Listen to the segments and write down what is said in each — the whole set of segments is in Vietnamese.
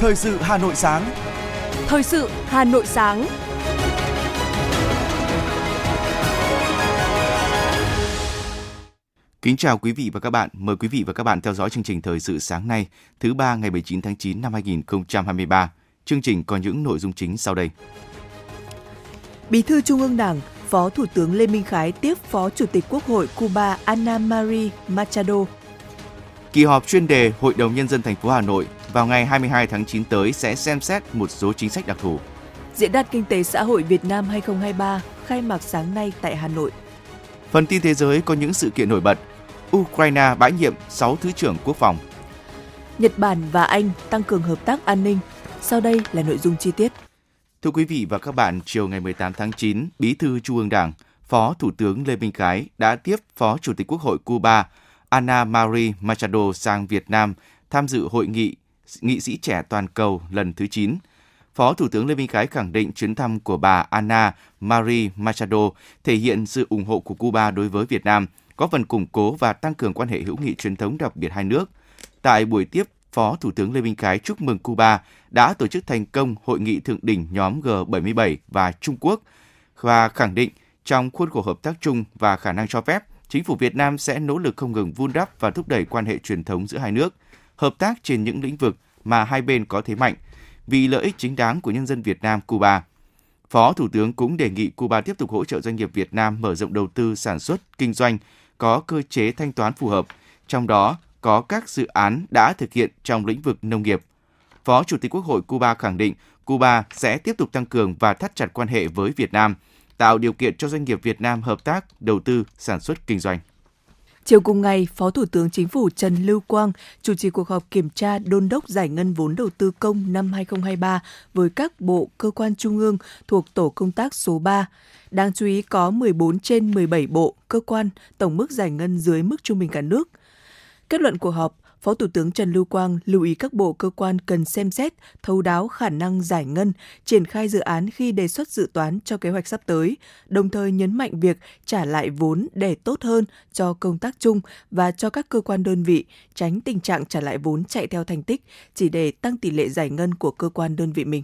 Thời sự Hà Nội sáng. Thời sự Hà Nội sáng. Kính chào quý vị và các bạn. Mời quý vị và các bạn theo dõi chương trình Thời sự sáng nay, thứ ba ngày 19 tháng 9 năm 2023. Chương trình có những nội dung chính sau đây. Bí thư Trung ương Đảng, Phó Thủ tướng Lê Minh Khái tiếp Phó Chủ tịch Quốc hội Cuba Ana María Machado. Kỳ họp chuyên đề Hội đồng Nhân dân thành phố Hà Nội vào ngày 22 tháng 9 tới sẽ xem xét một số chính sách đặc thù. Diễn đàn Kinh tế Xã hội Việt Nam 2023 khai mạc sáng nay tại Hà Nội. Phần tin thế giới có những sự kiện nổi bật. Ukraine bãi nhiệm 6 Thứ trưởng Quốc phòng. Nhật Bản và Anh tăng cường hợp tác an ninh. Sau đây là nội dung chi tiết. Thưa quý vị và các bạn, chiều ngày 18 tháng 9, Bí thư Trung ương Đảng, Phó Thủ tướng Lê Minh Khái đã tiếp Phó Chủ tịch Quốc hội Cuba Ana María Machado sang Việt Nam tham dự hội nghị nghị sĩ trẻ toàn cầu lần thứ 9. Phó Thủ tướng Lê Minh Khái khẳng định chuyến thăm của bà Ana María Machado thể hiện sự ủng hộ của Cuba đối với Việt Nam, góp phần củng cố và tăng cường quan hệ hữu nghị truyền thống đặc biệt hai nước. Tại buổi tiếp, Phó Thủ tướng Lê Minh Khái chúc mừng Cuba đã tổ chức thành công hội nghị thượng đỉnh nhóm G77 và Trung Quốc và khẳng định trong khuôn khổ hợp tác chung và khả năng cho phép, Chính phủ Việt Nam sẽ nỗ lực không ngừng vun đắp và thúc đẩy quan hệ truyền thống giữa hai nước, hợp tác trên những lĩnh vực mà hai bên có thế mạnh, vì lợi ích chính đáng của nhân dân Việt Nam, Cuba. Phó Thủ tướng cũng đề nghị Cuba tiếp tục hỗ trợ doanh nghiệp Việt Nam mở rộng đầu tư sản xuất, kinh doanh, có cơ chế thanh toán phù hợp, trong đó có các dự án đã thực hiện trong lĩnh vực nông nghiệp. Phó Chủ tịch Quốc hội Cuba khẳng định Cuba sẽ tiếp tục tăng cường và thắt chặt quan hệ với Việt Nam, tạo điều kiện cho doanh nghiệp Việt Nam hợp tác, đầu tư, sản xuất, kinh doanh. Chiều cùng ngày, Phó Thủ tướng Chính phủ Trần Lưu Quang chủ trì cuộc họp kiểm tra đôn đốc giải ngân vốn đầu tư công năm 2023 với các bộ, cơ quan trung ương thuộc Tổ công tác số 3. Đáng chú ý có 14 trên 17 bộ, cơ quan tổng mức giải ngân dưới mức trung bình cả nước. Kết luận cuộc họp, Phó Thủ tướng Trần Lưu Quang lưu ý các bộ cơ quan cần xem xét, thấu đáo khả năng giải ngân, triển khai dự án khi đề xuất dự toán cho kế hoạch sắp tới, đồng thời nhấn mạnh việc trả lại vốn để tốt hơn cho công tác chung và cho các cơ quan đơn vị, tránh tình trạng trả lại vốn chạy theo thành tích chỉ để tăng tỷ lệ giải ngân của cơ quan đơn vị mình.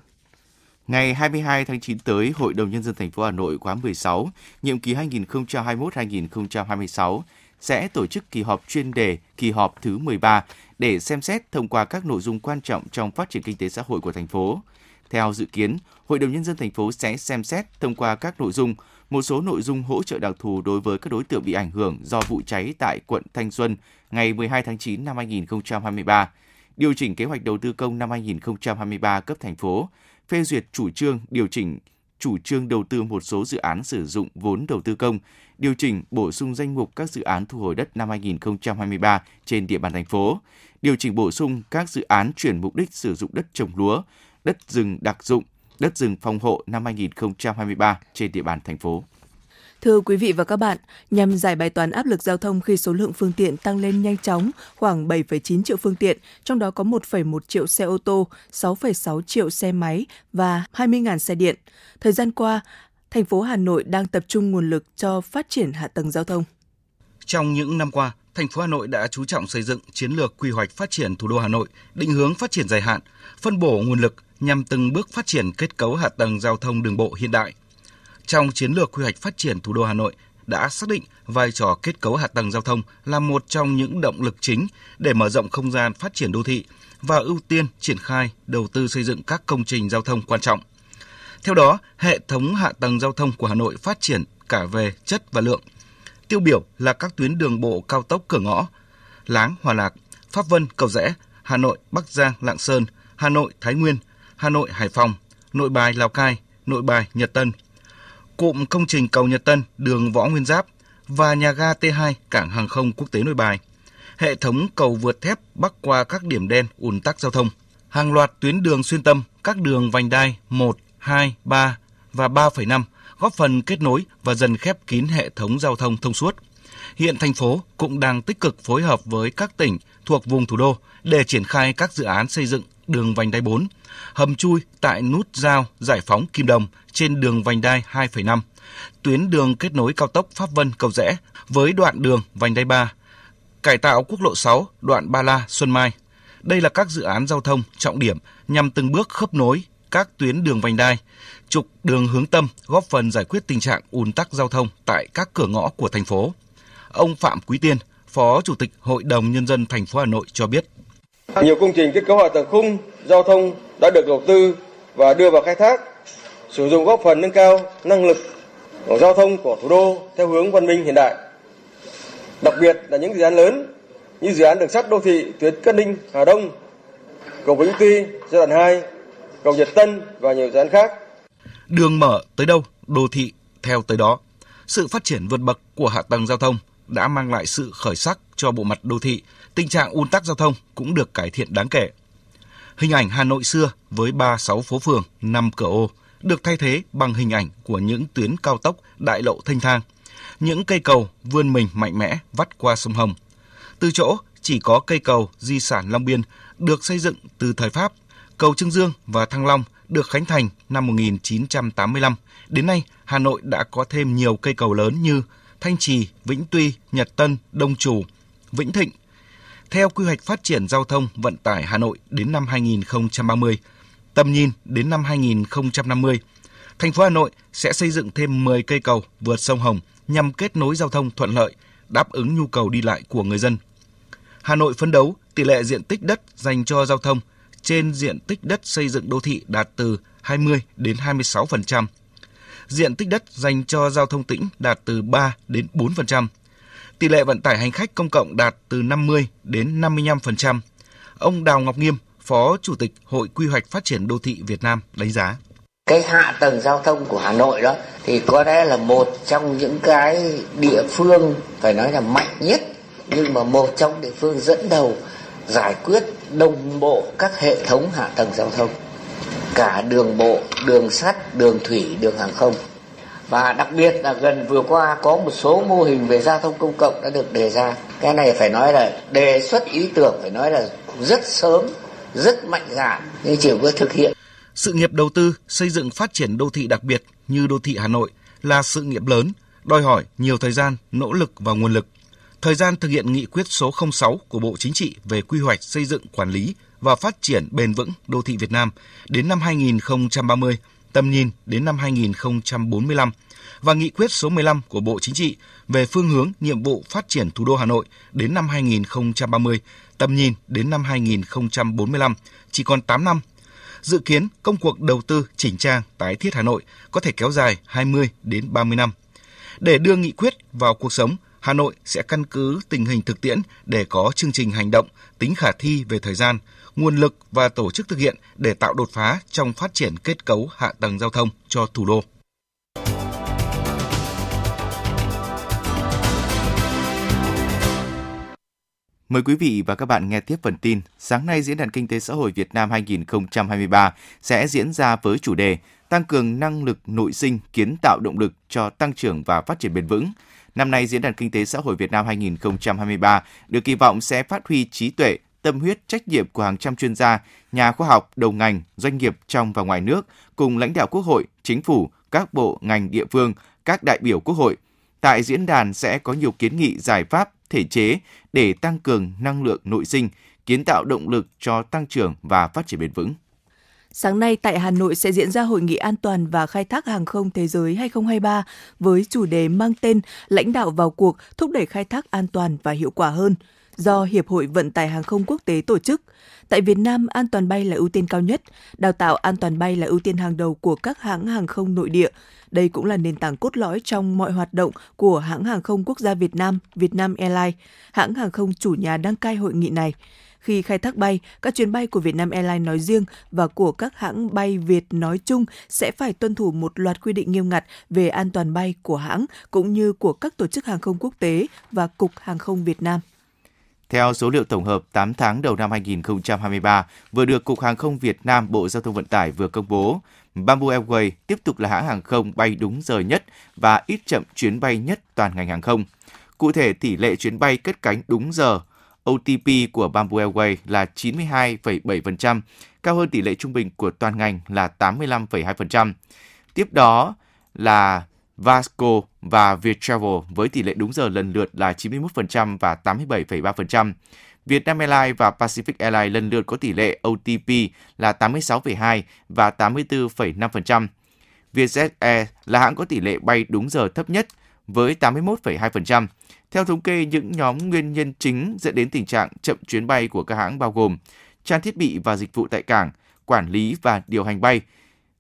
Ngày 22 tháng 9 tới, Hội đồng Nhân dân thành phố Hà Nội khóa 16, nhiệm kỳ 2021-2026, sẽ tổ chức kỳ họp chuyên đề kỳ họp thứ 13 để xem xét thông qua các nội dung quan trọng trong phát triển kinh tế xã hội của thành phố. Theo dự kiến, Hội đồng Nhân dân thành phố sẽ xem xét thông qua các nội dung, một số nội dung hỗ trợ đặc thù đối với các đối tượng bị ảnh hưởng do vụ cháy tại quận Thanh Xuân ngày 12 tháng 9 năm 2023, điều chỉnh kế hoạch đầu tư công năm 2023 cấp thành phố, phê duyệt chủ trương điều chỉnh chủ trương đầu tư một số dự án sử dụng vốn đầu tư công, điều chỉnh bổ sung danh mục các dự án thu hồi đất năm 2023 trên địa bàn thành phố, điều chỉnh bổ sung các dự án chuyển mục đích sử dụng đất trồng lúa, đất rừng đặc dụng, đất rừng phòng hộ năm 2023 trên địa bàn thành phố. Thưa quý vị và các bạn, nhằm giải bài toán áp lực giao thông khi số lượng phương tiện tăng lên nhanh chóng, khoảng 7,9 triệu phương tiện, trong đó có 1,1 triệu xe ô tô, 6,6 triệu xe máy và 20.000 xe điện. Thời gian qua, thành phố Hà Nội đang tập trung nguồn lực cho phát triển hạ tầng giao thông. Trong những năm qua, thành phố Hà Nội đã chú trọng xây dựng chiến lược quy hoạch phát triển thủ đô Hà Nội, định hướng phát triển dài hạn, phân bổ nguồn lực nhằm từng bước phát triển kết cấu hạ tầng giao thông đường bộ hiện đại. Trong chiến lược quy hoạch phát triển thủ đô Hà Nội đã xác định vai trò kết cấu hạ tầng giao thông là một trong những động lực chính để mở rộng không gian phát triển đô thị và ưu tiên triển khai đầu tư xây dựng các công trình giao thông quan trọng. Theo đó, hệ thống hạ tầng giao thông của Hà Nội phát triển cả về chất và lượng. Tiêu biểu là các tuyến đường bộ cao tốc cửa ngõ Láng Hòa Lạc, Pháp Vân Cầu Rẽ, Hà Nội Bắc Giang Lạng Sơn, Hà Nội Thái Nguyên, Hà Nội Hải Phòng, Nội Bài Lào Cai, Nội Bài Nhật Tân. Cụm công trình cầu Nhật Tân, đường Võ Nguyên Giáp và nhà ga T2 Cảng hàng không quốc tế Nội Bài, hệ thống cầu vượt thép bắc qua các điểm đen ùn tắc giao thông, hàng loạt tuyến đường xuyên tâm, các đường vành đai 1, 2, 3 và 3,5 góp phần kết nối và dần khép kín hệ thống giao thông thông suốt. Hiện thành phố cũng đang tích cực phối hợp với các tỉnh thuộc vùng thủ đô để triển khai các dự án xây dựng đường vành đai 4, hầm chui tại nút giao Giải Phóng Kim Đồng trên đường vành đai 2,5, tuyến đường kết nối cao tốc Pháp Vân Cầu Rẽ với đoạn đường vành đai 3, cải tạo quốc lộ 6 đoạn Ba La Xuân Mai, Đây là các dự án giao thông trọng điểm nhằm từng bước khớp nối các tuyến đường vành đai, trục đường hướng tâm, góp phần giải quyết tình trạng ùn tắc giao thông tại các cửa ngõ của thành phố. Ông Phạm Quý Tiên, Phó Chủ tịch Hội đồng Nhân dân thành phố Hà Nội cho biết. Nhiều công trình kết cấu hạ tầng khung giao thông đã được đầu tư và đưa vào khai thác, sử dụng góp phần nâng cao năng lực của giao thông của thủ đô theo hướng văn minh hiện đại. Đặc biệt là những dự án lớn như dự án đường sắt đô thị tuyến Cát Linh Hà Đông, cầu Vĩnh Tuy giai đoạn 2, cầu Nhật Tân và nhiều dự án khác. Đường mở tới đâu, đô thị theo tới đó. Sự phát triển vượt bậc của hạ tầng giao thông đã mang lại sự khởi sắc cho bộ mặt đô thị, tình trạng ùn tắc giao thông cũng được cải thiện đáng kể. Hình ảnh Hà Nội xưa với 36 phố phường, 5 cửa ô được thay thế bằng hình ảnh của những tuyến cao tốc, đại lộ thênh thang, những cây cầu vươn mình mạnh mẽ vắt qua sông Hồng. Từ chỗ chỉ có cây cầu di sản Long Biên được xây dựng từ thời Pháp, cầu Trương Dương và Thăng Long được khánh thành năm 1985. Đến nay, Hà Nội đã có thêm nhiều cây cầu lớn như Thanh Trì, Vĩnh Tuy, Nhật Tân, Đông Trù, Vĩnh Thịnh. Theo quy hoạch phát triển giao thông vận tải Hà Nội đến năm 2030, tầm nhìn đến năm 2050, thành phố Hà Nội sẽ xây dựng thêm 10 cây cầu vượt sông Hồng nhằm kết nối giao thông thuận lợi, đáp ứng nhu cầu đi lại của người dân. Hà Nội phấn đấu tỷ lệ diện tích đất dành cho giao thông trên diện tích đất xây dựng đô thị đạt từ 20 đến 26%. Diện tích đất dành cho giao thông tỉnh đạt từ 3 đến 4%. Tỷ lệ vận tải hành khách công cộng đạt từ 50 đến 55%. Ông Đào Ngọc Nghiêm, Phó Chủ tịch Hội Quy hoạch Phát triển Đô thị Việt Nam đánh giá. Cái hạ tầng giao thông của Hà Nội đó thì có lẽ là một trong những cái địa phương phải nói là mạnh nhất, nhưng mà một trong địa phương dẫn đầu giải quyết đồng bộ các hệ thống hạ tầng giao thông, cả đường bộ, đường sắt, đường thủy, đường hàng không. Và đặc biệt là gần vừa qua có một số mô hình về giao thông công cộng đã được đề ra. Cái này phải nói là đề xuất ý tưởng phải nói là rất sớm, rất mạnh dạn nhưng chỉ vừa thực hiện. Sự nghiệp đầu tư xây dựng phát triển đô thị đặc biệt như đô thị Hà Nội là sự nghiệp lớn, đòi hỏi nhiều thời gian, nỗ lực và nguồn lực. Thời gian thực hiện nghị quyết số 06 của Bộ Chính trị về quy hoạch xây dựng, quản lý và phát triển bền vững đô thị Việt Nam đến năm 2030, tầm nhìn đến năm 2045 và nghị quyết số 15 của Bộ Chính trị về phương hướng nhiệm vụ phát triển thủ đô Hà Nội đến năm 2030, tầm nhìn đến năm 2045, chỉ còn 8 năm. Dự kiến công cuộc đầu tư chỉnh trang tái thiết Hà Nội có thể kéo dài 20 đến 30 năm. Để đưa nghị quyết vào cuộc sống, Hà Nội sẽ căn cứ tình hình thực tiễn để có chương trình hành động, tính khả thi về thời gian, nguồn lực và tổ chức thực hiện để tạo đột phá trong phát triển kết cấu hạ tầng giao thông cho thủ đô. Mời quý vị và các bạn nghe tiếp phần tin. Sáng nay, Diễn đàn Kinh tế Xã hội Việt Nam 2023 sẽ diễn ra với chủ đề Tăng cường năng lực nội sinh, kiến tạo động lực cho tăng trưởng và phát triển bền vững. Năm nay, Diễn đàn Kinh tế Xã hội Việt Nam 2023 được kỳ vọng sẽ phát huy trí tuệ, tâm huyết, trách nhiệm của hàng trăm chuyên gia, nhà khoa học, đầu ngành, doanh nghiệp trong và ngoài nước, cùng lãnh đạo Quốc hội, Chính phủ, các bộ, ngành, địa phương, các đại biểu Quốc hội. Tại diễn đàn sẽ có nhiều kiến nghị giải pháp, thể chế để tăng cường năng lượng nội sinh, kiến tạo động lực cho tăng trưởng và phát triển bền vững. Sáng nay tại Hà Nội sẽ diễn ra Hội nghị An toàn và Khai thác Hàng không Thế giới 2023 với chủ đề mang tên Lãnh đạo vào cuộc, thúc đẩy khai thác an toàn và hiệu quả hơn, do Hiệp hội Vận tải Hàng không Quốc tế tổ chức. Tại Việt Nam, an toàn bay là ưu tiên cao nhất, đào tạo an toàn bay là ưu tiên hàng đầu của các hãng hàng không nội địa. Đây cũng là nền tảng cốt lõi trong mọi hoạt động của hãng hàng không quốc gia Việt Nam, Vietnam Airlines, hãng hàng không chủ nhà đăng cai hội nghị này. Khi khai thác bay, các chuyến bay của Vietnam Airlines nói riêng và của các hãng bay Việt nói chung sẽ phải tuân thủ một loạt quy định nghiêm ngặt về an toàn bay của hãng cũng như của các tổ chức hàng không quốc tế và Cục Hàng không Việt Nam. Theo số liệu tổng hợp 8 tháng đầu năm 2023 vừa được Cục Hàng không Việt Nam, Bộ Giao thông Vận tải vừa công bố, Bamboo Airways tiếp tục là hãng hàng không bay đúng giờ nhất và ít chậm chuyến bay nhất toàn ngành hàng không. Cụ thể, tỷ lệ chuyến bay cất cánh đúng giờ OTP của Bamboo Airways là 92,7%, cao hơn tỷ lệ trung bình của toàn ngành là 85,2%. Tiếp đó là Vasco và Viettravel với tỷ lệ đúng giờ lần lượt là 91% và 87,3%. Vietnam Airlines và Pacific Airlines lần lượt có tỷ lệ OTP là 86,2% và 84,5%. Vietjet Air là hãng có tỷ lệ bay đúng giờ thấp nhất với 81,2%. Theo thống kê, những nhóm nguyên nhân chính dẫn đến tình trạng chậm chuyến bay của các hãng bao gồm trang thiết bị và dịch vụ tại cảng, quản lý và điều hành bay,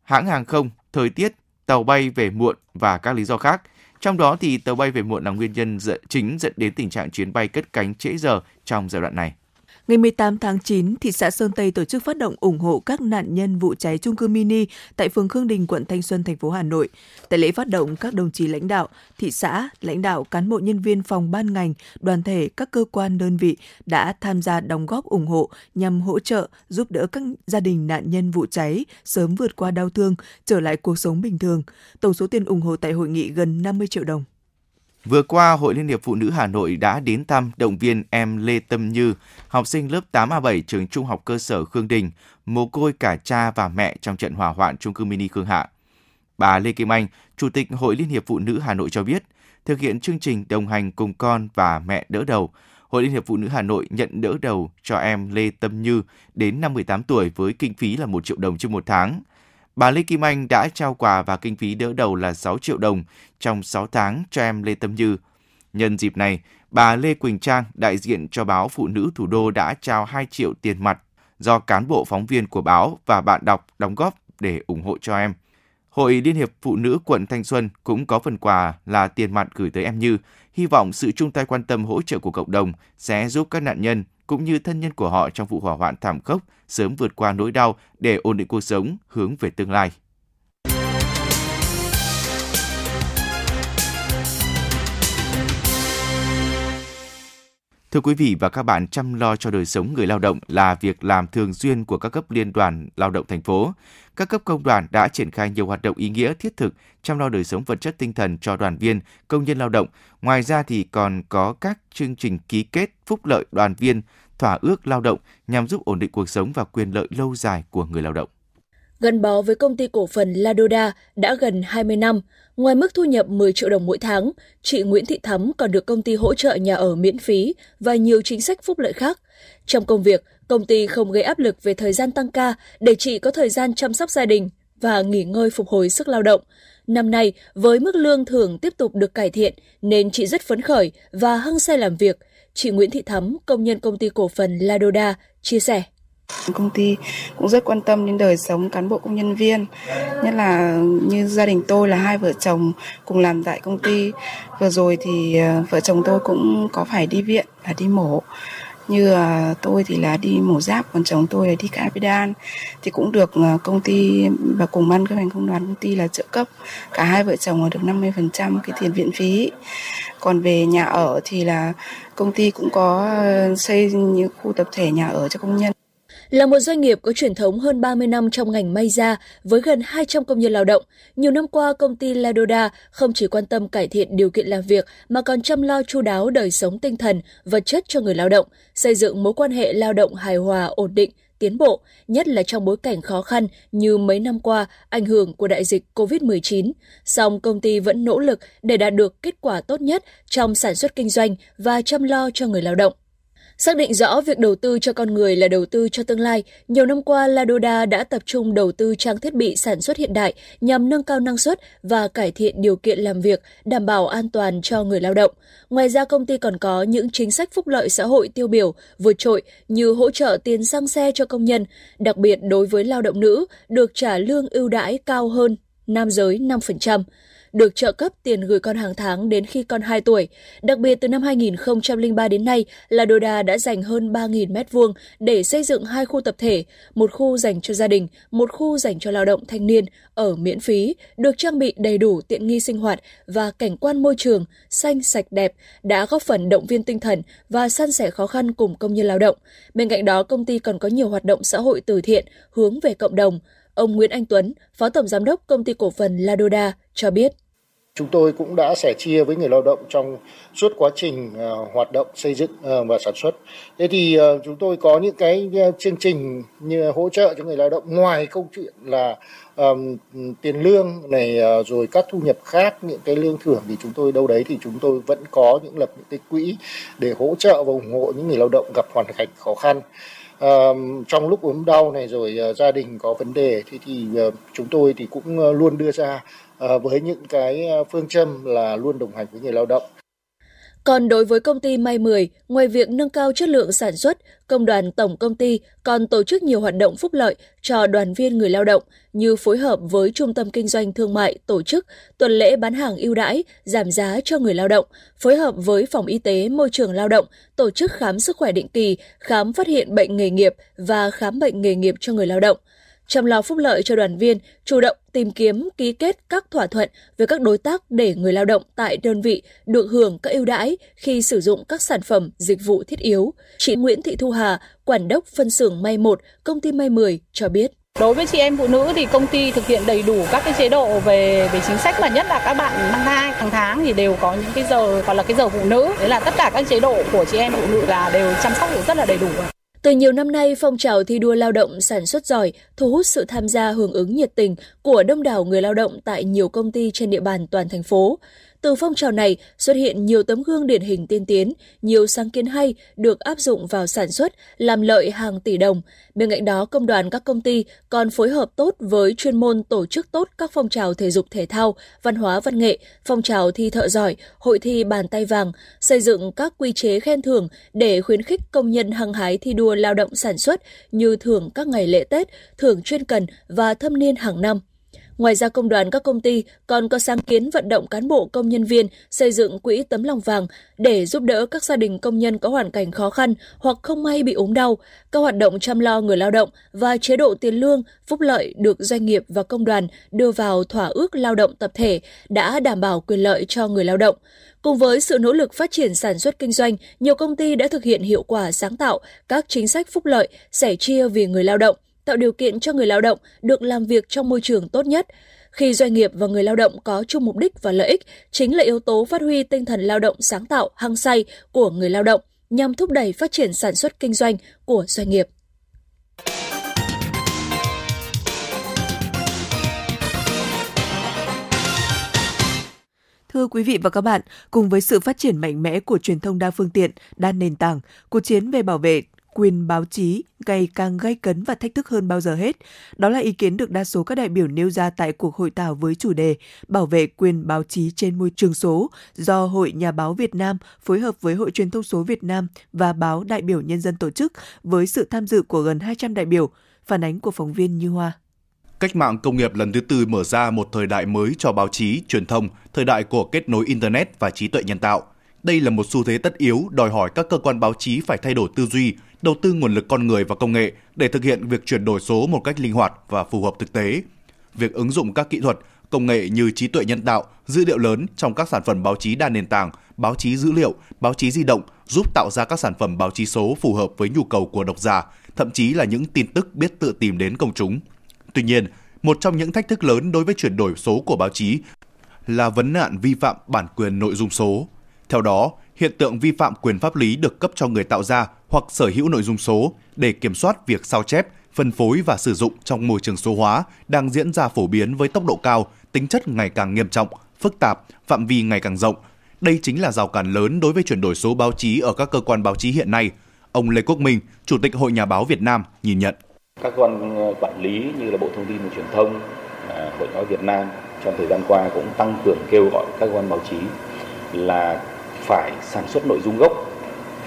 hãng hàng không, thời tiết, tàu bay về muộn và các lý do khác. Trong đó thì tàu bay về muộn là nguyên nhân chính dẫn đến tình trạng chuyến bay cất cánh trễ giờ trong giai đoạn này. Ngày 18 tháng 9, thị xã Sơn Tây tổ chức phát động ủng hộ các nạn nhân vụ cháy chung cư mini tại phường Khương Đình, quận Thanh Xuân, thành phố Hà Nội. Tại lễ phát động, các đồng chí lãnh đạo thị xã, lãnh đạo cán bộ nhân viên phòng ban ngành, đoàn thể, các cơ quan đơn vị đã tham gia đóng góp ủng hộ nhằm hỗ trợ, giúp đỡ các gia đình nạn nhân vụ cháy sớm vượt qua đau thương, trở lại cuộc sống bình thường. Tổng số tiền ủng hộ tại hội nghị gần 50 triệu đồng. Vừa qua, Hội Liên hiệp Phụ nữ Hà Nội đã đến thăm động viên em Lê Tâm Như, học sinh lớp 8A7 trường Trung học cơ sở Khương Đình, mồ côi cả cha và mẹ trong trận hỏa hoạn chung cư mini Khương Hạ. Bà Lê Kim Anh, Chủ tịch Hội Liên hiệp Phụ nữ Hà Nội cho biết, thực hiện chương trình đồng hành cùng con và mẹ đỡ đầu, Hội Liên hiệp Phụ nữ Hà Nội nhận đỡ đầu cho em Lê Tâm Như đến năm 18 tuổi với kinh phí là 1 triệu đồng trên một tháng. Bà Lê Kim Anh đã trao quà và kinh phí đỡ đầu là 6 triệu đồng trong 6 tháng cho em Lê Tâm Như. Nhân dịp này, bà Lê Quỳnh Trang, đại diện cho báo Phụ nữ Thủ đô đã trao 2 triệu tiền mặt do cán bộ phóng viên của báo và bạn đọc đóng góp để ủng hộ cho em. Hội Liên hiệp Phụ nữ quận Thanh Xuân cũng có phần quà là tiền mặt gửi tới em Như. Hy vọng sự chung tay quan tâm hỗ trợ của cộng đồng sẽ giúp các nạn nhân cũng như thân nhân của họ trong vụ hỏa hoạn thảm khốc sớm vượt qua nỗi đau để ổn định cuộc sống hướng về tương lai. Thưa quý vị và các bạn, chăm lo cho đời sống người lao động là việc làm thường xuyên của các cấp liên đoàn lao động thành phố. Các cấp công đoàn đã triển khai nhiều hoạt động ý nghĩa thiết thực chăm lo đời sống vật chất tinh thần cho đoàn viên, công nhân lao động. Ngoài ra thì còn có các chương trình ký kết phúc lợi đoàn viên, thỏa ước lao động nhằm giúp ổn định cuộc sống và quyền lợi lâu dài của người lao động. Gắn bó với công ty cổ phần LaDoda đã gần 20 năm, ngoài mức thu nhập 10 triệu đồng mỗi tháng, chị Nguyễn Thị Thắm còn được công ty hỗ trợ nhà ở miễn phí và nhiều chính sách phúc lợi khác. Trong công việc, công ty không gây áp lực về thời gian tăng ca để chị có thời gian chăm sóc gia đình và nghỉ ngơi phục hồi sức lao động. Năm nay, với mức lương thưởng tiếp tục được cải thiện nên chị rất phấn khởi và hăng say làm việc. Chị Nguyễn Thị Thắm, công nhân công ty cổ phần LaDoda, chia sẻ. Công ty cũng rất quan tâm đến đời sống cán bộ công nhân viên, nhất là như gia đình tôi là hai vợ chồng cùng làm tại công ty. Vừa rồi thì vợ chồng tôi cũng có phải đi viện và đi mổ, như tôi thì là đi mổ giáp, còn chồng tôi là đi capidan, thì cũng được công ty và cùng ban chấp hành công đoàn công ty là trợ cấp cả hai vợ chồng là được 50% cái tiền viện phí. Còn về nhà ở thì là công ty cũng có xây những khu tập thể nhà ở cho công nhân. Là một doanh nghiệp có truyền thống hơn 30 năm trong ngành may da với gần 200 công nhân lao động, nhiều năm qua công ty LaDoda không chỉ quan tâm cải thiện điều kiện làm việc mà còn chăm lo chu đáo đời sống tinh thần, vật chất cho người lao động, xây dựng mối quan hệ lao động hài hòa, ổn định, tiến bộ, nhất là trong bối cảnh khó khăn như mấy năm qua ảnh hưởng của đại dịch COVID-19. Song công ty vẫn nỗ lực để đạt được kết quả tốt nhất trong sản xuất kinh doanh và chăm lo cho người lao động. Xác định rõ việc đầu tư cho con người là đầu tư cho tương lai, nhiều năm qua LaDoda đã tập trung đầu tư trang thiết bị sản xuất hiện đại nhằm nâng cao năng suất và cải thiện điều kiện làm việc, đảm bảo an toàn cho người lao động. Ngoài ra, công ty còn có những chính sách phúc lợi xã hội tiêu biểu, vượt trội như hỗ trợ tiền xăng xe cho công nhân, đặc biệt đối với lao động nữ được trả lương ưu đãi cao hơn nam giới 5%. Được trợ cấp tiền gửi con hàng tháng đến khi con 2 tuổi. Đặc biệt, từ năm 2003 đến nay, LaDoda đã dành hơn 3.000 m2 để xây dựng 2 khu tập thể, một khu dành cho gia đình, một khu dành cho lao động thanh niên, ở miễn phí, được trang bị đầy đủ tiện nghi sinh hoạt và cảnh quan môi trường, xanh, sạch, đẹp, đã góp phần động viên tinh thần và san sẻ khó khăn cùng công nhân lao động. Bên cạnh đó, công ty còn có nhiều hoạt động xã hội từ thiện, hướng về cộng đồng. Ông Nguyễn Anh Tuấn, Phó Tổng Giám đốc Công ty Cổ phần LaDoda, cho biết. Chúng tôi cũng đã sẻ chia với người lao động trong suốt quá trình hoạt động xây dựng và sản xuất. Thế thì chúng tôi có những cái chương trình như hỗ trợ cho người lao động, ngoài câu chuyện là tiền lương này rồi các thu nhập khác, những cái lương thưởng, thì chúng tôi đâu đấy thì chúng tôi vẫn có những lập những cái quỹ để hỗ trợ và ủng hộ những người lao động gặp hoàn cảnh khó khăn. Trong lúc ốm đau này rồi gia đình có vấn đề thì chúng tôi thì cũng luôn đưa ra với những cái phương châm là luôn đồng hành với người lao động. Còn đối với công ty May 10, ngoài việc nâng cao chất lượng sản xuất, công đoàn tổng công ty còn tổ chức nhiều hoạt động phúc lợi cho đoàn viên người lao động như phối hợp với trung tâm kinh doanh thương mại tổ chức tuần lễ bán hàng ưu đãi, giảm giá cho người lao động, phối hợp với phòng y tế môi trường lao động tổ chức khám sức khỏe định kỳ, khám phát hiện bệnh nghề nghiệp và khám bệnh nghề nghiệp cho người lao động. Chăm lo phúc lợi cho đoàn viên, chủ động tìm kiếm, ký kết các thỏa thuận với các đối tác để người lao động tại đơn vị được hưởng các ưu đãi khi sử dụng các sản phẩm, dịch vụ thiết yếu. Chị Nguyễn Thị Thu Hà, quản đốc phân xưởng May 1, công ty May 10 cho biết. Đối với chị em phụ nữ thì công ty thực hiện đầy đủ các cái chế độ về chính sách, và nhất là các bạn mang thai hàng tháng thì đều có những cái giờ gọi là cái giờ phụ nữ. Đấy là tất cả các chế độ của chị em phụ nữ là đều chăm sóc được rất là đầy đủ. Từ nhiều năm nay, phong trào thi đua lao động sản xuất giỏi thu hút sự tham gia hưởng ứng nhiệt tình của đông đảo người lao động tại nhiều công ty trên địa bàn toàn thành phố. Từ phong trào này xuất hiện nhiều tấm gương điển hình tiên tiến, nhiều sáng kiến hay được áp dụng vào sản xuất, làm lợi hàng tỷ đồng. Bên cạnh đó, công đoàn các công ty còn phối hợp tốt với chuyên môn tổ chức tốt các phong trào thể dục thể thao, văn hóa văn nghệ, phong trào thi thợ giỏi, hội thi bàn tay vàng, xây dựng các quy chế khen thưởng để khuyến khích công nhân hăng hái thi đua lao động sản xuất như thưởng các ngày lễ Tết, thưởng chuyên cần và thâm niên hàng năm. Ngoài ra, công đoàn các công ty còn có sáng kiến vận động cán bộ công nhân viên xây dựng quỹ tấm lòng vàng để giúp đỡ các gia đình công nhân có hoàn cảnh khó khăn hoặc không may bị ốm đau. Các hoạt động chăm lo người lao động và chế độ tiền lương, phúc lợi được doanh nghiệp và công đoàn đưa vào thỏa ước lao động tập thể đã đảm bảo quyền lợi cho người lao động. Cùng với sự nỗ lực phát triển sản xuất kinh doanh, nhiều công ty đã thực hiện hiệu quả sáng tạo các chính sách phúc lợi, sẻ chia vì người lao động, tạo điều kiện cho người lao động được làm việc trong môi trường tốt nhất. Khi doanh nghiệp và người lao động có chung mục đích và lợi ích, chính là yếu tố phát huy tinh thần lao động sáng tạo, hăng say của người lao động nhằm thúc đẩy phát triển sản xuất kinh doanh của doanh nghiệp. Thưa quý vị và các bạn, cùng với sự phát triển mạnh mẽ của truyền thông đa phương tiện, đa nền tảng, cuộc chiến về bảo vệ quyền báo chí ngày càng gay cấn và thách thức hơn bao giờ hết. Đó là ý kiến được đa số các đại biểu nêu ra tại cuộc hội thảo với chủ đề Bảo vệ quyền báo chí trên môi trường số do Hội Nhà báo Việt Nam phối hợp với Hội Truyền thông số Việt Nam và Báo Đại biểu Nhân dân tổ chức với sự tham dự của gần 200 đại biểu. Phản ánh của phóng viên Như Hoa. Cách mạng công nghiệp lần thứ tư mở ra một thời đại mới cho báo chí, truyền thông, thời đại của kết nối Internet và trí tuệ nhân tạo. Đây là một xu thế tất yếu đòi hỏi các cơ quan báo chí phải thay đổi tư duy, đầu tư nguồn lực con người và công nghệ để thực hiện việc chuyển đổi số một cách linh hoạt và phù hợp thực tế. Việc ứng dụng các kỹ thuật, công nghệ như trí tuệ nhân tạo, dữ liệu lớn trong các sản phẩm báo chí đa nền tảng, báo chí dữ liệu, báo chí di động giúp tạo ra các sản phẩm báo chí số phù hợp với nhu cầu của độc giả, thậm chí là những tin tức biết tự tìm đến công chúng. Tuy nhiên, một trong những thách thức lớn đối với chuyển đổi số của báo chí là vấn nạn vi phạm bản quyền nội dung số. Theo đó, hiện tượng vi phạm quyền pháp lý được cấp cho người tạo ra hoặc sở hữu nội dung số để kiểm soát việc sao chép, phân phối và sử dụng trong môi trường số hóa đang diễn ra phổ biến với tốc độ cao, tính chất ngày càng nghiêm trọng, phức tạp, phạm vi ngày càng rộng. Đây chính là rào cản lớn đối với chuyển đổi số báo chí ở các cơ quan báo chí hiện nay. Ông Lê Quốc Minh, Chủ tịch Hội Nhà báo Việt Nam nhìn nhận. Các cơ quan quản lý như là Bộ Thông tin và Truyền thông, Hội Nhà báo Việt Nam trong thời gian qua cũng tăng cường kêu gọi các cơ quan báo chí là phải sản xuất nội dung gốc,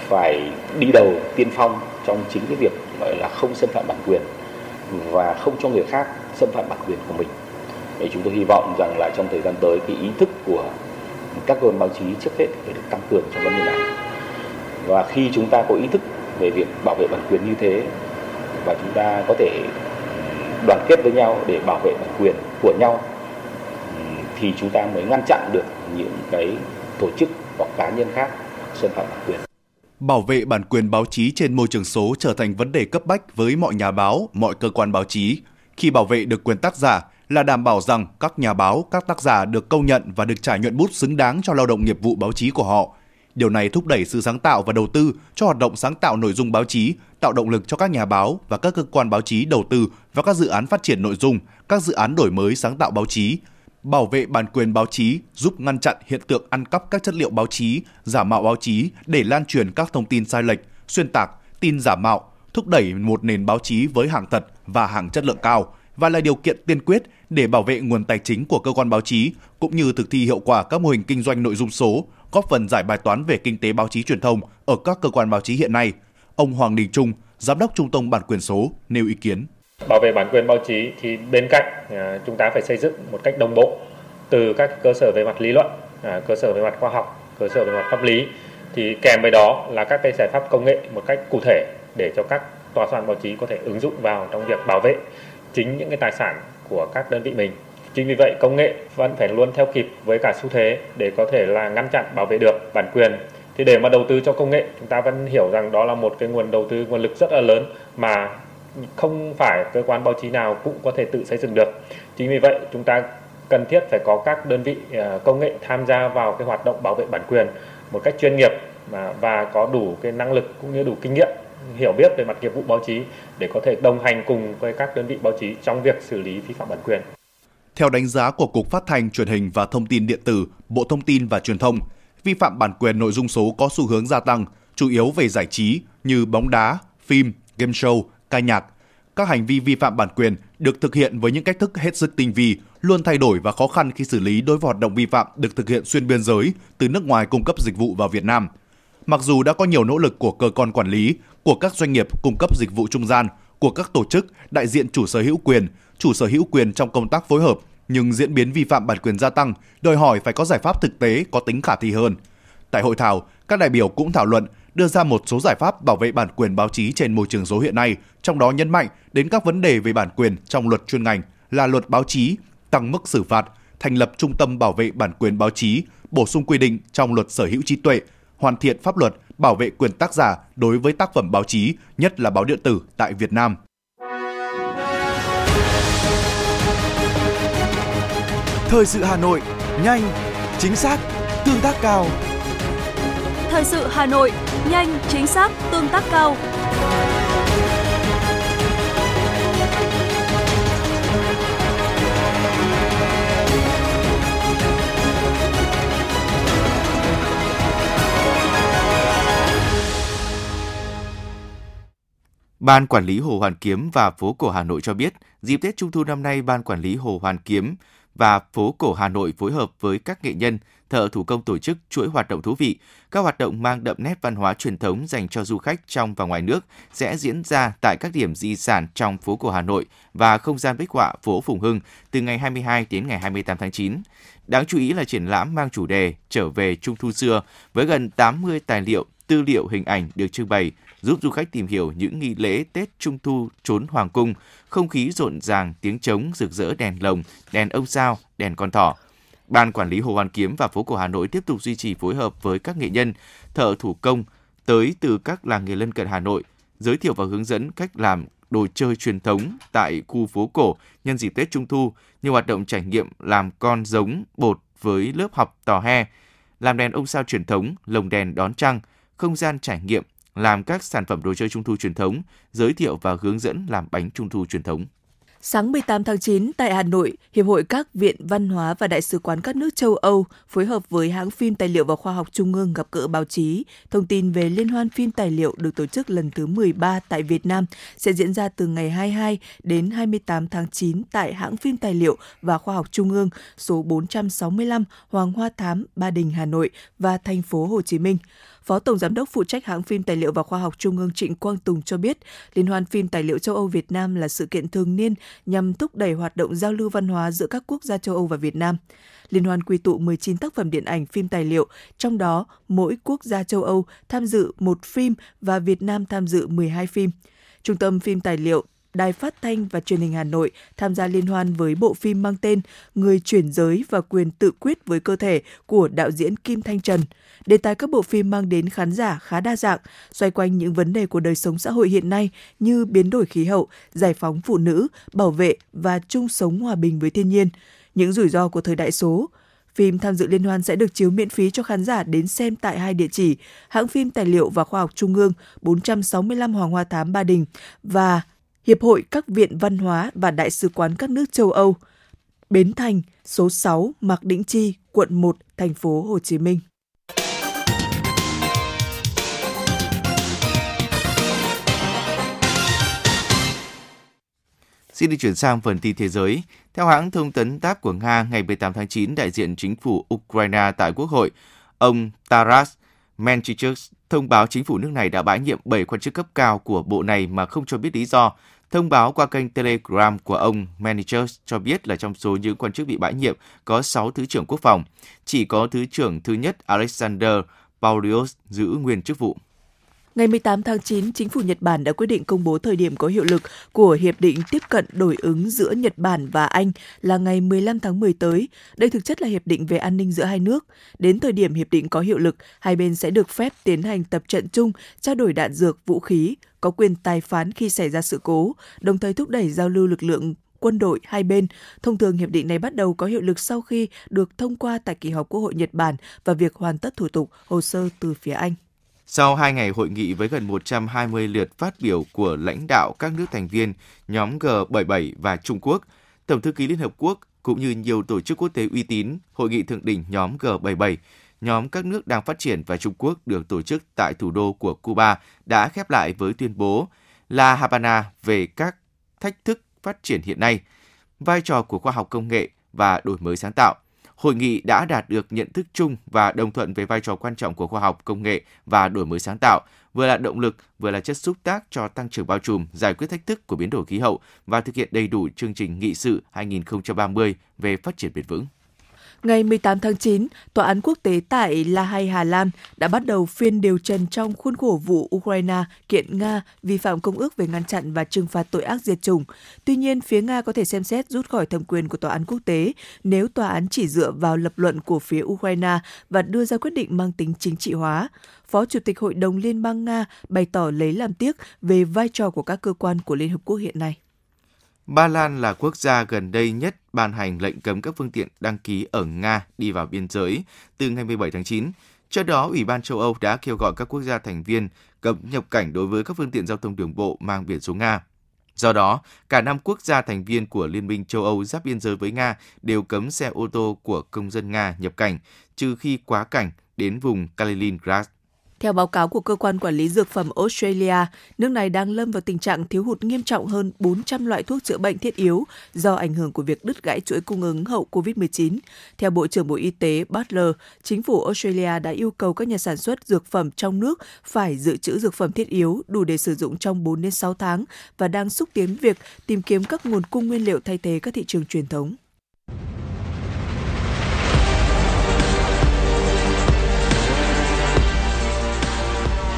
phải đi đầu tiên phong trong chính cái việc gọi là không xâm phạm bản quyền và không cho người khác xâm phạm bản quyền của mình. Để chúng tôi hy vọng rằng là trong thời gian tới cái ý thức của các cơ quan báo chí trước hết phải được tăng cường trong vấn đề này. Và khi chúng ta có ý thức về việc bảo vệ bản quyền như thế và chúng ta có thể đoàn kết với nhau để bảo vệ bản quyền của nhau thì chúng ta mới ngăn chặn được những cái tổ chức hoặc cá nhân khác xâm phạm bản quyền. Bảo vệ bản quyền báo chí trên môi trường số trở thành vấn đề cấp bách với mọi nhà báo, mọi cơ quan báo chí. Khi bảo vệ được quyền tác giả, là đảm bảo rằng các nhà báo, các tác giả được công nhận và được trả nhuận bút xứng đáng cho lao động nghiệp vụ báo chí của họ. Điều này thúc đẩy sự sáng tạo và đầu tư cho hoạt động sáng tạo nội dung báo chí, tạo động lực cho các nhà báo và các cơ quan báo chí đầu tư vào các dự án phát triển nội dung, các dự án đổi mới sáng tạo báo chí, bảo vệ bản quyền báo chí, giúp ngăn chặn hiện tượng ăn cắp các chất liệu báo chí, giả mạo báo chí để lan truyền các thông tin sai lệch, xuyên tạc, tin giả mạo, thúc đẩy một nền báo chí với hàng thật và hàng chất lượng cao và là điều kiện tiên quyết để bảo vệ nguồn tài chính của cơ quan báo chí cũng như thực thi hiệu quả các mô hình kinh doanh nội dung số, góp phần giải bài toán về kinh tế báo chí truyền thông ở các cơ quan báo chí hiện nay. Ông Hoàng Đình Trung, Giám đốc Trung tâm Bản quyền số, nêu ý kiến. Bảo vệ bản quyền báo chí thì bên cạnh chúng ta phải xây dựng một cách đồng bộ từ các cơ sở về mặt lý luận, cơ sở về mặt khoa học, cơ sở về mặt pháp lý, thì kèm với đó là các cái giải pháp công nghệ một cách cụ thể để cho các tòa soạn báo chí có thể ứng dụng vào trong việc bảo vệ chính những cái tài sản của các đơn vị mình. Chính vì vậy công nghệ vẫn phải luôn theo kịp với cả xu thế để có thể là ngăn chặn bảo vệ được bản quyền. Thì để mà đầu tư cho công nghệ, chúng ta vẫn hiểu rằng đó là một cái nguồn đầu tư, nguồn lực rất là lớn mà không phải cơ quan báo chí nào cũng có thể tự xây dựng được. Chính vì vậy chúng ta cần thiết phải có các đơn vị công nghệ tham gia vào cái hoạt động bảo vệ bản quyền một cách chuyên nghiệp và có đủ cái năng lực cũng như đủ kinh nghiệm, hiểu biết về mặt nghiệp vụ báo chí để có thể đồng hành cùng với các đơn vị báo chí trong việc xử lý vi phạm bản quyền. Theo đánh giá của Cục Phát thanh, Truyền hình và Thông tin điện tử, Bộ Thông tin và Truyền thông, vi phạm bản quyền nội dung số có xu hướng gia tăng, chủ yếu về giải trí như bóng đá, phim, game show, ca nhạc. Các hành vi vi phạm bản quyền được thực hiện với những cách thức hết sức tinh vi, luôn thay đổi và khó khăn khi xử lý đối với hoạt động vi phạm được thực hiện xuyên biên giới từ nước ngoài cung cấp dịch vụ vào Việt Nam. Mặc dù đã có nhiều nỗ lực của cơ quan quản lý, của các doanh nghiệp cung cấp dịch vụ trung gian, của các tổ chức, đại diện chủ sở hữu quyền trong công tác phối hợp, nhưng diễn biến vi phạm bản quyền gia tăng, đòi hỏi phải có giải pháp thực tế có tính khả thi hơn. Tại hội thảo, các đại biểu cũng thảo luận đưa ra một số giải pháp bảo vệ bản quyền báo chí trên môi trường số hiện nay, trong đó nhấn mạnh đến các vấn đề về bản quyền trong luật chuyên ngành là luật báo chí, tăng mức xử phạt, thành lập trung tâm bảo vệ bản quyền báo chí, bổ sung quy định trong luật sở hữu trí tuệ, hoàn thiện pháp luật bảo vệ quyền tác giả đối với tác phẩm báo chí, nhất là báo điện tử tại Việt Nam. Thời sự Hà Nội, nhanh, chính xác, tương tác cao. Thời sự Hà Nội, nhanh, chính xác, tương tác cao. Ban Quản lý Hồ Hoàn Kiếm và Phố Cổ Hà Nội cho biết, dịp Tết Trung Thu năm nay, Ban Quản lý Hồ Hoàn Kiếm và Phố Cổ Hà Nội phối hợp với các nghệ nhân, thợ thủ công tổ chức chuỗi hoạt động thú vị. Các hoạt động mang đậm nét văn hóa truyền thống dành cho du khách trong và ngoài nước sẽ diễn ra tại các điểm di sản trong Phố Cổ Hà Nội và không gian bích họa Phố Phùng Hưng từ ngày 22 đến ngày 28 tháng 9. Đáng chú ý là triển lãm mang chủ đề Trở về Trung Thu xưa với gần 80 tài liệu, tư liệu hình ảnh được trưng bày, giúp du khách tìm hiểu những nghi lễ Tết Trung Thu trốn Hoàng Cung, không khí rộn ràng, tiếng trống, rực rỡ đèn lồng, đèn ông sao, đèn con thỏ. Ban Quản lý Hồ Hoàn Kiếm và Phố Cổ Hà Nội tiếp tục duy trì phối hợp với các nghệ nhân, thợ thủ công tới từ các làng nghề lân cận Hà Nội, giới thiệu và hướng dẫn cách làm đồ chơi truyền thống tại khu phố cổ nhân dịp Tết Trung Thu, như hoạt động trải nghiệm làm con giống bột với lớp học tò he, làm đèn ông sao truyền thống, lồng đèn đón trăng, không gian trải nghiệm làm các sản phẩm đồ chơi Trung Thu truyền thống, giới thiệu và hướng dẫn làm bánh Trung Thu truyền thống. Sáng 18 tháng 9 tại Hà Nội, Hiệp hội các Viện Văn hóa và Đại sứ quán các nước châu Âu phối hợp với hãng phim tài liệu và khoa học Trung ương gặp gỡ báo chí. Thông tin về Liên hoan phim tài liệu được tổ chức lần thứ 13 tại Việt Nam sẽ diễn ra từ ngày 22 đến 28 tháng 9 tại hãng phim tài liệu và khoa học Trung ương số 465 Hoàng Hoa Thám, Ba Đình, Hà Nội và thành phố Hồ Chí Minh. Phó Tổng Giám đốc phụ trách hãng phim tài liệu và khoa học Trung ương Trịnh Quang Tùng cho biết, Liên hoan phim tài liệu châu Âu Việt Nam là sự kiện thường niên nhằm thúc đẩy hoạt động giao lưu văn hóa giữa các quốc gia châu Âu và Việt Nam. Liên hoan quy tụ 19 tác phẩm điện ảnh phim tài liệu, trong đó mỗi quốc gia châu Âu tham dự 1 phim và Việt Nam tham dự 12 phim. Trung tâm phim tài liệu Đài Phát thanh và Truyền hình Hà Nội tham gia liên hoan với bộ phim mang tên Người chuyển giới và quyền tự quyết với cơ thể của đạo diễn Kim Thanh Trần. Đề tài các bộ phim mang đến khán giả khá đa dạng, xoay quanh những vấn đề của đời sống xã hội hiện nay như biến đổi khí hậu, giải phóng phụ nữ, bảo vệ và chung sống hòa bình với thiên nhiên, những rủi ro của thời đại số. Phim tham dự liên hoan sẽ được chiếu miễn phí cho khán giả đến xem tại hai địa chỉ: Hãng phim Tài liệu và Khoa học Trung ương 465 Hoàng Hoa Thám, Ba Đình và Hiệp hội các viện văn hóa và đại sứ quán các nước châu Âu, Bến Thành, số 6 Mạc Đĩnh Chi, quận 1, thành phố Hồ Chí Minh. Xin được chuyển sang phần tin thế giới. Theo hãng thông tấn TASS của Nga, ngày 18 tháng 9, đại diện chính phủ Ukraine tại Quốc hội, ông Taras Menchikov thông báo chính phủ nước này đã bãi nhiệm 7 quan chức cấp cao của bộ này mà không cho biết lý do. Thông báo qua kênh Telegram của ông Menchikov cho biết là trong số những quan chức bị bãi nhiệm có 6 thứ trưởng quốc phòng. Chỉ có thứ trưởng thứ nhất Alexander Paulius giữ nguyên chức vụ. Ngày 18 tháng 9, chính phủ Nhật Bản đã quyết định công bố thời điểm có hiệu lực của Hiệp định tiếp cận đối ứng giữa Nhật Bản và Anh là ngày 15 tháng 10 tới. Đây thực chất là hiệp định về an ninh giữa hai nước. Đến thời điểm hiệp định có hiệu lực, hai bên sẽ được phép tiến hành tập trận chung, trao đổi đạn dược, vũ khí, có quyền tài phán khi xảy ra sự cố, đồng thời thúc đẩy giao lưu lực lượng quân đội hai bên. Thông thường, hiệp định này bắt đầu có hiệu lực sau khi được thông qua tại kỳ họp Quốc hội Nhật Bản và việc hoàn tất thủ tục, hồ sơ từ phía Anh. Sau 2 ngày hội nghị với gần 120 lượt phát biểu của lãnh đạo các nước thành viên nhóm G77 và Trung Quốc, Tổng thư ký Liên Hợp Quốc cũng như nhiều tổ chức quốc tế uy tín, hội nghị thượng đỉnh nhóm G77, nhóm các nước đang phát triển và Trung Quốc được tổ chức tại thủ đô của Cuba đã khép lại với tuyên bố La Habana về các thách thức phát triển hiện nay, vai trò của khoa học công nghệ và đổi mới sáng tạo. Hội nghị đã đạt được nhận thức chung và đồng thuận về vai trò quan trọng của khoa học, công nghệ và đổi mới sáng tạo, vừa là động lực, vừa là chất xúc tác cho tăng trưởng bao trùm, giải quyết thách thức của biến đổi khí hậu và thực hiện đầy đủ chương trình nghị sự 2030 về phát triển bền vững. Ngày 18 tháng 9, Tòa án quốc tế tại La Hay, Hà Lan đã bắt đầu phiên điều trần trong khuôn khổ vụ Ukraine kiện Nga vi phạm Công ước về ngăn chặn và trừng phạt tội ác diệt chủng. Tuy nhiên, phía Nga có thể xem xét rút khỏi thẩm quyền của Tòa án quốc tế nếu Tòa án chỉ dựa vào lập luận của phía Ukraine và đưa ra quyết định mang tính chính trị hóa. Phó Chủ tịch Hội đồng Liên bang Nga bày tỏ lấy làm tiếc về vai trò của các cơ quan của Liên Hợp Quốc hiện nay. Ba Lan là quốc gia gần đây nhất ban hành lệnh cấm các phương tiện đăng ký ở Nga đi vào biên giới từ ngày 17 tháng 9. Trước đó, Ủy ban châu Âu đã kêu gọi các quốc gia thành viên cấm nhập cảnh đối với các phương tiện giao thông đường bộ mang biển số Nga. Do đó, cả 5 quốc gia thành viên của Liên minh châu Âu giáp biên giới với Nga đều cấm xe ô tô của công dân Nga nhập cảnh, trừ khi quá cảnh đến vùng Kaliningrad. Theo báo cáo của Cơ quan Quản lý Dược phẩm Australia, nước này đang lâm vào tình trạng thiếu hụt nghiêm trọng hơn 400 loại thuốc chữa bệnh thiết yếu do ảnh hưởng của việc đứt gãy chuỗi cung ứng hậu COVID-19. Theo Bộ trưởng Bộ Y tế Butler, chính phủ Australia đã yêu cầu các nhà sản xuất dược phẩm trong nước phải dự trữ dược phẩm thiết yếu đủ để sử dụng trong 4-6 tháng và đang xúc tiến việc tìm kiếm các nguồn cung nguyên liệu thay thế các thị trường truyền thống.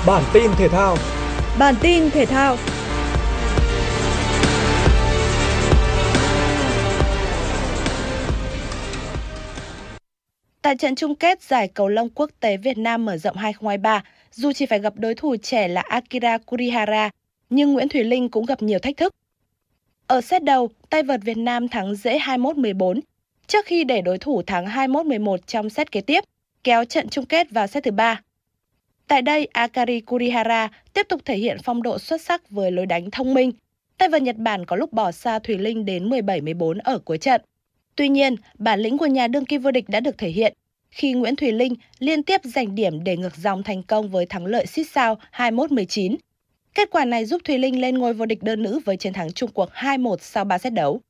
Bản tin thể thao. Tại trận chung kết giải cầu lông quốc tế Việt Nam mở rộng 2023, dù chỉ phải gặp đối thủ trẻ là Akira Kurihara, nhưng Nguyễn Thùy Linh cũng gặp nhiều thách thức. Ở set đầu, tay vợt Việt Nam thắng dễ 21-14, trước khi để đối thủ thắng 21-11 trong set kế tiếp, kéo trận chung kết vào set thứ 3. Tại đây, Akira Kurihara tiếp tục thể hiện phong độ xuất sắc với lối đánh thông minh. Tay vợt Nhật Bản có lúc bỏ xa Thùy Linh đến 17-14 ở cuối trận. Tuy nhiên, bản lĩnh của nhà đương kim vô địch đã được thể hiện khi Nguyễn Thùy Linh liên tiếp giành điểm để ngược dòng thành công với thắng lợi sít sao 21-19. Kết quả này giúp Thùy Linh lên ngôi vô địch đơn nữ với chiến thắng chung cuộc 2-1 sau 3 set đấu.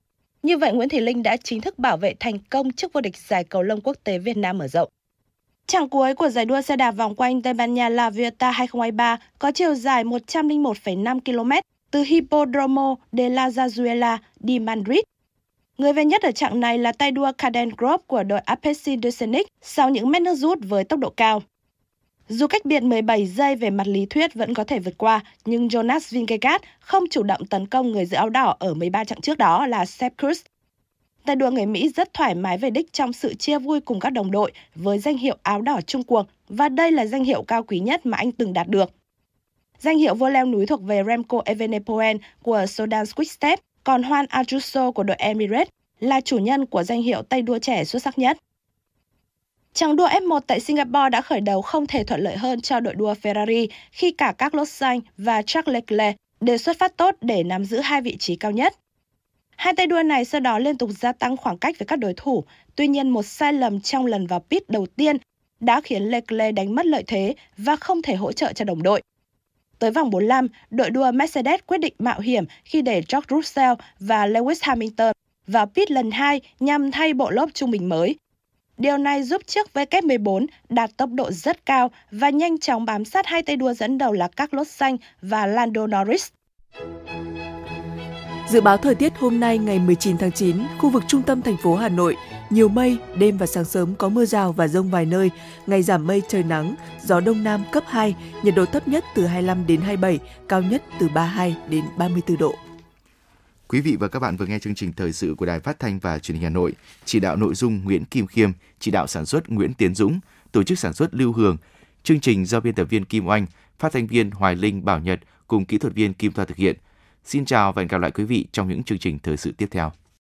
Như vậy, Nguyễn Thùy Linh đã chính thức bảo vệ thành công chức vô địch giải cầu lông quốc tế Việt Nam mở rộng. Chặng cuối của giải đua xe đạp vòng quanh Tây Ban Nha La Vuelta 2023 có chiều dài 101,5 km từ Hipódromo de la Zarzuela đi Madrid. Người về nhất ở chặng này là tay đua Cadence Group của đội Alpecin Ducenic sau những mét nước rút với tốc độ cao. Dù cách biệt 17 giây về mặt lý thuyết vẫn có thể vượt qua, nhưng Jonas Vingegaard không chủ động tấn công người giữ áo đỏ ở 13 chặng trước đó là Sepp Kuss. Tay đua người Mỹ rất thoải mái về đích trong sự chia vui cùng các đồng đội với danh hiệu áo đỏ chung cuộc, và đây là danh hiệu cao quý nhất mà anh từng đạt được. Danh hiệu vua leo núi thuộc về Remco Evenepoel của Soudal Quickstep, còn Juan Ayuso của đội Emirates là chủ nhân của danh hiệu tay đua trẻ xuất sắc nhất. Chặng đua F1 tại Singapore đã khởi đầu không thể thuận lợi hơn cho đội đua Ferrari khi cả Carlos Sainz và Charles Leclerc đều xuất phát tốt để nắm giữ hai vị trí cao nhất. Hai tay đua này sau đó liên tục gia tăng khoảng cách với các đối thủ, tuy nhiên một sai lầm trong lần vào pit đầu tiên đã khiến Leclerc đánh mất lợi thế và không thể hỗ trợ cho đồng đội. Tới vòng 45, đội đua Mercedes quyết định mạo hiểm khi để George Russell và Lewis Hamilton vào pit lần 2 nhằm thay bộ lốp trung bình mới. Điều này giúp chiếc W14 đạt tốc độ rất cao và nhanh chóng bám sát hai tay đua dẫn đầu là Carlos Sainz và Lando Norris. Dự báo thời tiết hôm nay ngày 19 tháng 9, khu vực trung tâm thành phố Hà Nội, nhiều mây, đêm và sáng sớm có mưa rào và dông vài nơi, ngày giảm mây trời nắng, gió đông nam cấp 2, nhiệt độ thấp nhất từ 25 đến 27, cao nhất từ 32 đến 34 độ. Quý vị và các bạn vừa nghe chương trình thời sự của Đài Phát thanh và Truyền hình Hà Nội, chỉ đạo nội dung Nguyễn Kim Khiêm, chỉ đạo sản xuất Nguyễn Tiến Dũng, tổ chức sản xuất Lưu Hường, chương trình do biên tập viên Kim Oanh, phát thanh viên Hoài Linh, Bảo Nhật cùng kỹ thuật viên Kim Thoa thực hiện. Xin chào và hẹn gặp lại quý vị trong những chương trình thời sự tiếp theo.